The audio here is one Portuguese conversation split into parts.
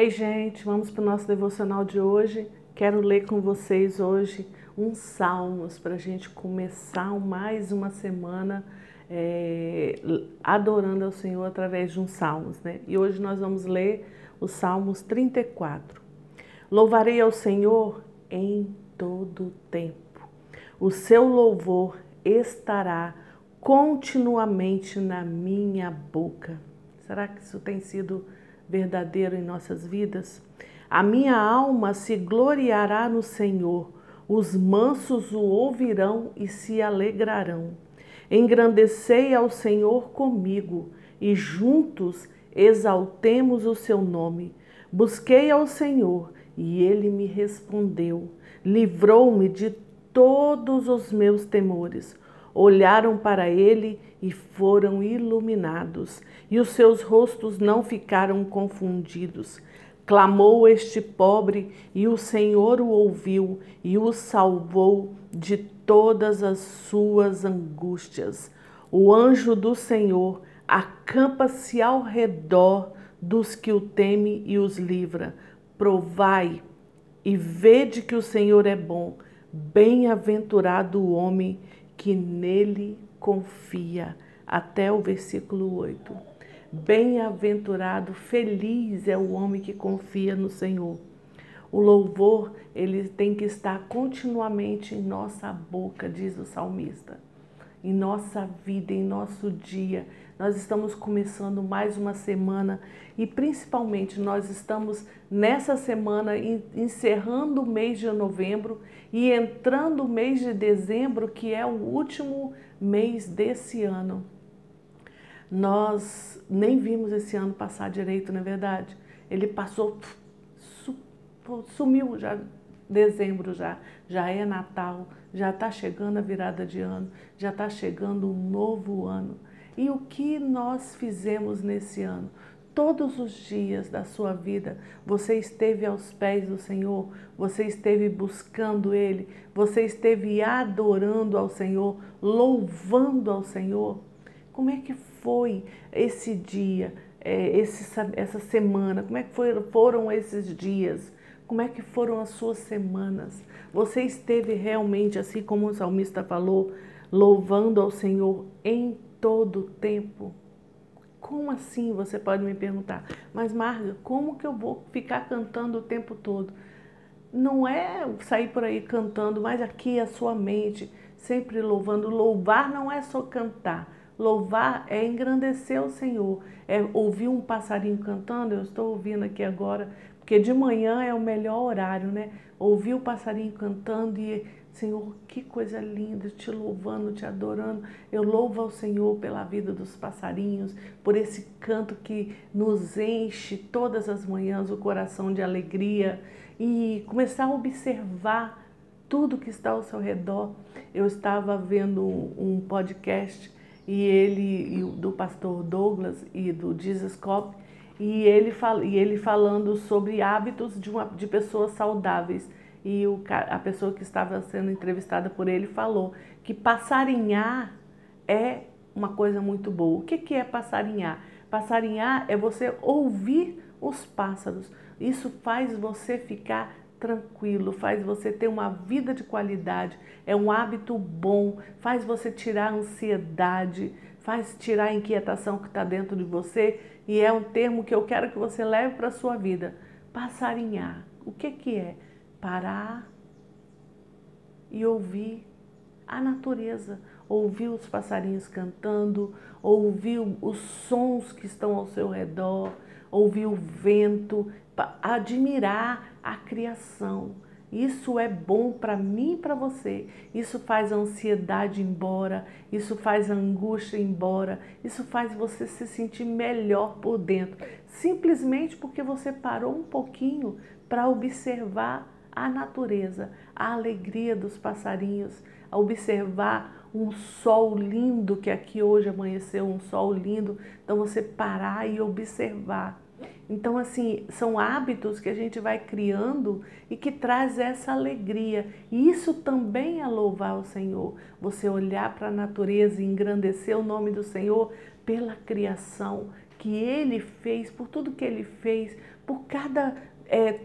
Ei gente, vamos para o nosso devocional de hoje. Quero ler com vocês hoje uns salmos para a gente começar mais uma semana adorando ao Senhor através de uns salmos, né? E hoje nós vamos ler os Salmos 34. Louvarei ao Senhor em todo tempo. O seu louvor estará continuamente na minha boca. Será que isso tem sido verdadeiro em nossas vidas? A minha alma se gloriará no Senhor, os mansos o ouvirão e se alegrarão. Engrandecei ao Senhor comigo e juntos exaltemos o seu nome. Busquei ao Senhor e ele me respondeu, livrou-me de todos os meus temores. Olharam para ele e foram iluminados, e os seus rostos não ficaram confundidos. Clamou este pobre, e o Senhor o ouviu, e o salvou de todas as suas angústias. O anjo do Senhor acampa-se ao redor dos que o temem e os livra. Provai e vede que o Senhor é bom, bem-aventurado o homem que nele confia. Até o versículo 8. Bem-aventurado, feliz é o homem que confia no Senhor. O louvor, ele tem que estar continuamente em nossa boca, diz o salmista. Em nossa vida, em nosso dia. Nós estamos começando mais uma semana e principalmente nós estamos nessa semana encerrando o mês de novembro e entrando o mês de dezembro, que é o último mês desse ano. Nós nem vimos esse ano passar direito, não é verdade? Ele passou, sumiu já. Dezembro já é Natal, já está chegando a virada de ano, já está chegando um novo ano. E o que nós fizemos nesse ano? Todos os dias da sua vida, você esteve aos pés do Senhor, você esteve buscando Ele, você esteve adorando ao Senhor, louvando ao Senhor. Como é que foi esse dia, essa semana? Como é que foram esses dias? Como é que foram as suas semanas? Você esteve realmente, assim como o salmista falou, louvando ao Senhor em todo o tempo? Como assim? Você pode me perguntar. Mas Marga, como que eu vou ficar cantando o tempo todo? Não é sair por aí cantando, mas aqui a sua mente, sempre louvando. Louvar não é só cantar. Louvar é engrandecer o Senhor, é ouvir um passarinho cantando. Eu estou ouvindo aqui agora, porque de manhã é o melhor horário, né? Ouvir o passarinho cantando e, Senhor, que coisa linda, te louvando, te adorando. Eu louvo ao Senhor pela vida dos passarinhos, por esse canto que nos enche todas as manhãs o coração de alegria, e começar a observar tudo que está ao seu redor. Eu estava vendo um podcast do pastor Douglas e do Jesus Cop, e ele falando sobre hábitos de pessoas saudáveis. E a pessoa que estava sendo entrevistada por ele falou que passarinhar é uma coisa muito boa. O que é passarinhar? Passarinhar é você ouvir os pássaros. Isso faz você ficar tranquilo, faz você ter uma vida de qualidade, é um hábito bom, faz você tirar a ansiedade, faz tirar a inquietação que está dentro de você, e é um termo que eu quero que você leve para a sua vida. Passarinhar, o que é? Parar e ouvir a natureza, ouvir os passarinhos cantando, ouvir os sons que estão ao seu redor, ouvir o vento, admirar a criação. Isso é bom para mim e para você. Isso faz a ansiedade embora, isso faz a angústia embora, isso faz você se sentir melhor por dentro, simplesmente porque você parou um pouquinho para observar a natureza, a alegria dos passarinhos, a observar um sol lindo, que aqui hoje amanheceu um sol lindo. Então você parar e observar. Então assim, são hábitos que a gente vai criando e que traz essa alegria. E isso também é louvar o Senhor. Você olhar para a natureza e engrandecer o nome do Senhor pela criação que Ele fez, por tudo que Ele fez, por cada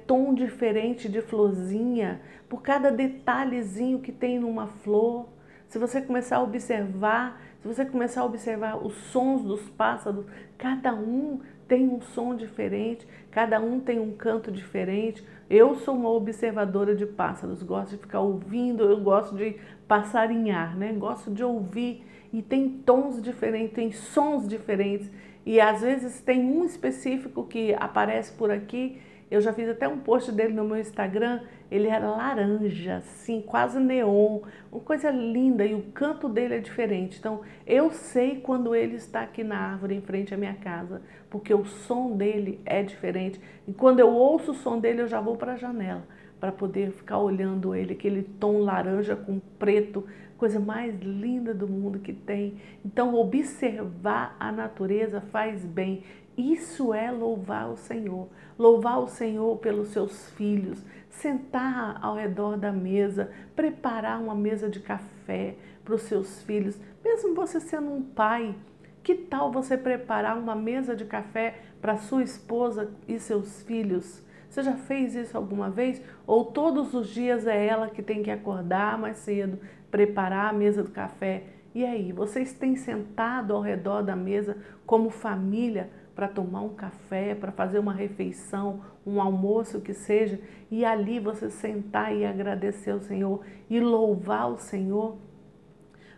tom diferente de florzinha, por cada detalhezinho que tem numa flor. Se você começar a observar, se você começar a observar os sons dos pássaros, cada um tem um som diferente, cada um tem um canto diferente. Eu sou uma observadora de pássaros, gosto de ficar ouvindo, eu gosto de passarinhar, né? Gosto de ouvir, e tem tons diferentes, tem sons diferentes, e às vezes tem um específico que aparece por aqui. Eu já fiz até um post dele no meu Instagram, ele era laranja, assim, quase neon, uma coisa linda, e o canto dele é diferente. Então, eu sei quando ele está aqui na árvore em frente à minha casa, porque o som dele é diferente. E quando eu ouço o som dele, eu já vou para a janela, para poder ficar olhando ele, aquele tom laranja com preto, coisa mais linda do mundo que tem. Então, observar a natureza faz bem. Isso é louvar o Senhor pelos seus filhos, sentar ao redor da mesa, preparar uma mesa de café para os seus filhos. Mesmo você sendo um pai, que tal você preparar uma mesa de café para sua esposa e seus filhos? Você já fez isso alguma vez? Ou todos os dias é ela que tem que acordar mais cedo, preparar a mesa do café? E aí, vocês têm sentado ao redor da mesa como família, para tomar um café, para fazer uma refeição, um almoço, que seja, e ali você sentar e agradecer ao Senhor e louvar o Senhor?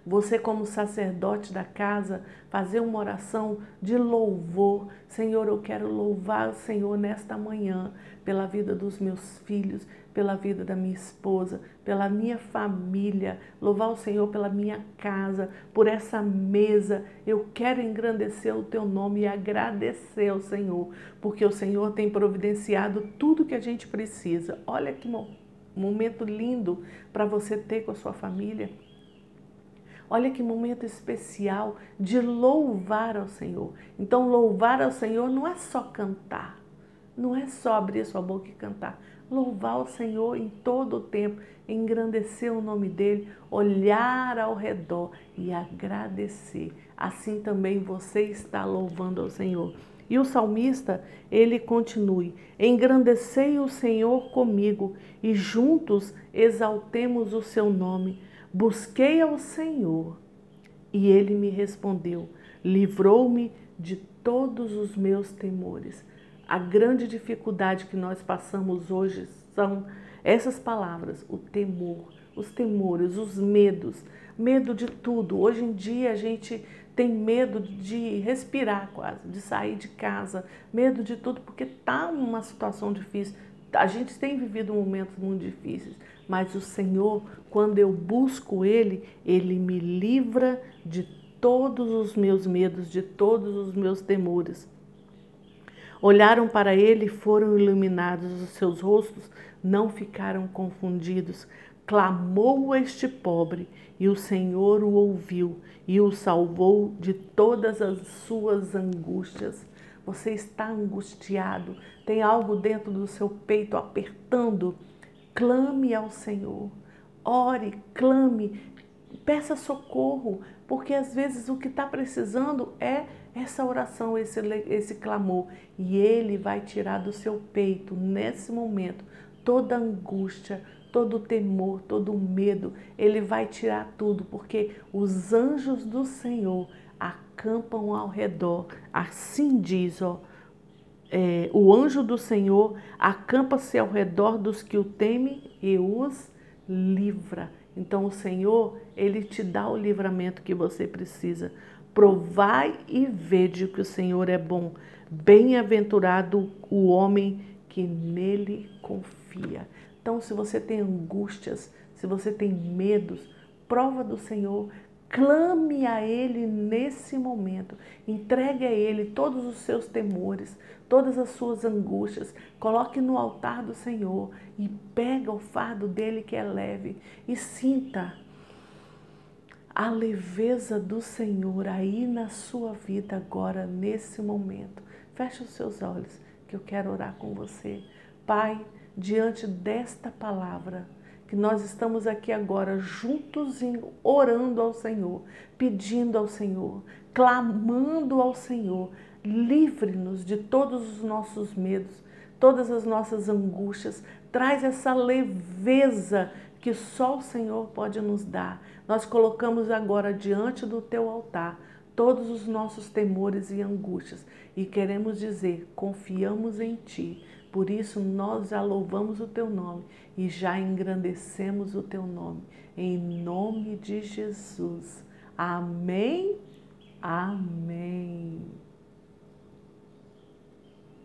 Você, como sacerdote da casa, fazer uma oração de louvor. Senhor, eu quero louvar o Senhor nesta manhã pela vida dos meus filhos, pela vida da minha esposa, pela minha família, louvar o Senhor pela minha casa, por essa mesa. Eu quero engrandecer o teu nome e agradecer ao Senhor, porque o Senhor tem providenciado tudo que a gente precisa. Olha que momento lindo para você ter com a sua família. Olha que momento especial de louvar ao Senhor. Então, louvar ao Senhor não é só cantar, não é só abrir sua boca e cantar. Louvar ao Senhor em todo o tempo, engrandecer o nome dEle, olhar ao redor e agradecer. Assim também você está louvando ao Senhor. E o salmista, ele continue: engrandecei o Senhor comigo e juntos exaltemos o seu nome. Busquei ao Senhor e Ele me respondeu, livrou-me de todos os meus temores. A grande dificuldade que nós passamos hoje são essas palavras, o temor, os temores, os medos, medo de tudo. Hoje em dia a gente tem medo de respirar quase, de sair de casa, medo de tudo, porque está uma situação difícil. A gente tem vivido momentos muito difíceis, mas o Senhor, quando eu busco Ele, Ele me livra de todos os meus medos, de todos os meus temores. Olharam para Ele e foram iluminados, os seus rostos não ficaram confundidos. Clamou este pobre e o Senhor o ouviu e o salvou de todas as suas angústias. Você está angustiado, tem algo dentro do seu peito apertando? Clame ao Senhor, ore, clame, peça socorro, porque às vezes o que está precisando é essa oração, esse clamor. E Ele vai tirar do seu peito, nesse momento, toda angústia, todo o temor, todo o medo. Ele vai tirar tudo, porque os anjos do Senhor acampam ao redor, assim diz, o anjo do Senhor acampa-se ao redor dos que o temem e os livra. Então o Senhor, Ele te dá o livramento que você precisa. Provai e vede que o Senhor é bom, bem-aventurado o homem que nele confia. Então, se você tem angústias, se você tem medos, prova do Senhor. Clame a Ele nesse momento, entregue a Ele todos os seus temores, todas as suas angústias, coloque no altar do Senhor e pega o fardo dEle, que é leve, e sinta a leveza do Senhor aí na sua vida agora, nesse momento. Feche os seus olhos, que eu quero orar com você. Pai, diante desta palavra, que nós estamos aqui agora juntos orando ao Senhor, pedindo ao Senhor, clamando ao Senhor, livre-nos de todos os nossos medos, todas as nossas angústias, traz essa leveza que só o Senhor pode nos dar. Nós colocamos agora diante do teu altar todos os nossos temores e angústias e queremos dizer, confiamos em ti. Por isso nós já louvamos o teu nome e já engrandecemos o teu nome. Em nome de Jesus. Amém. Amém.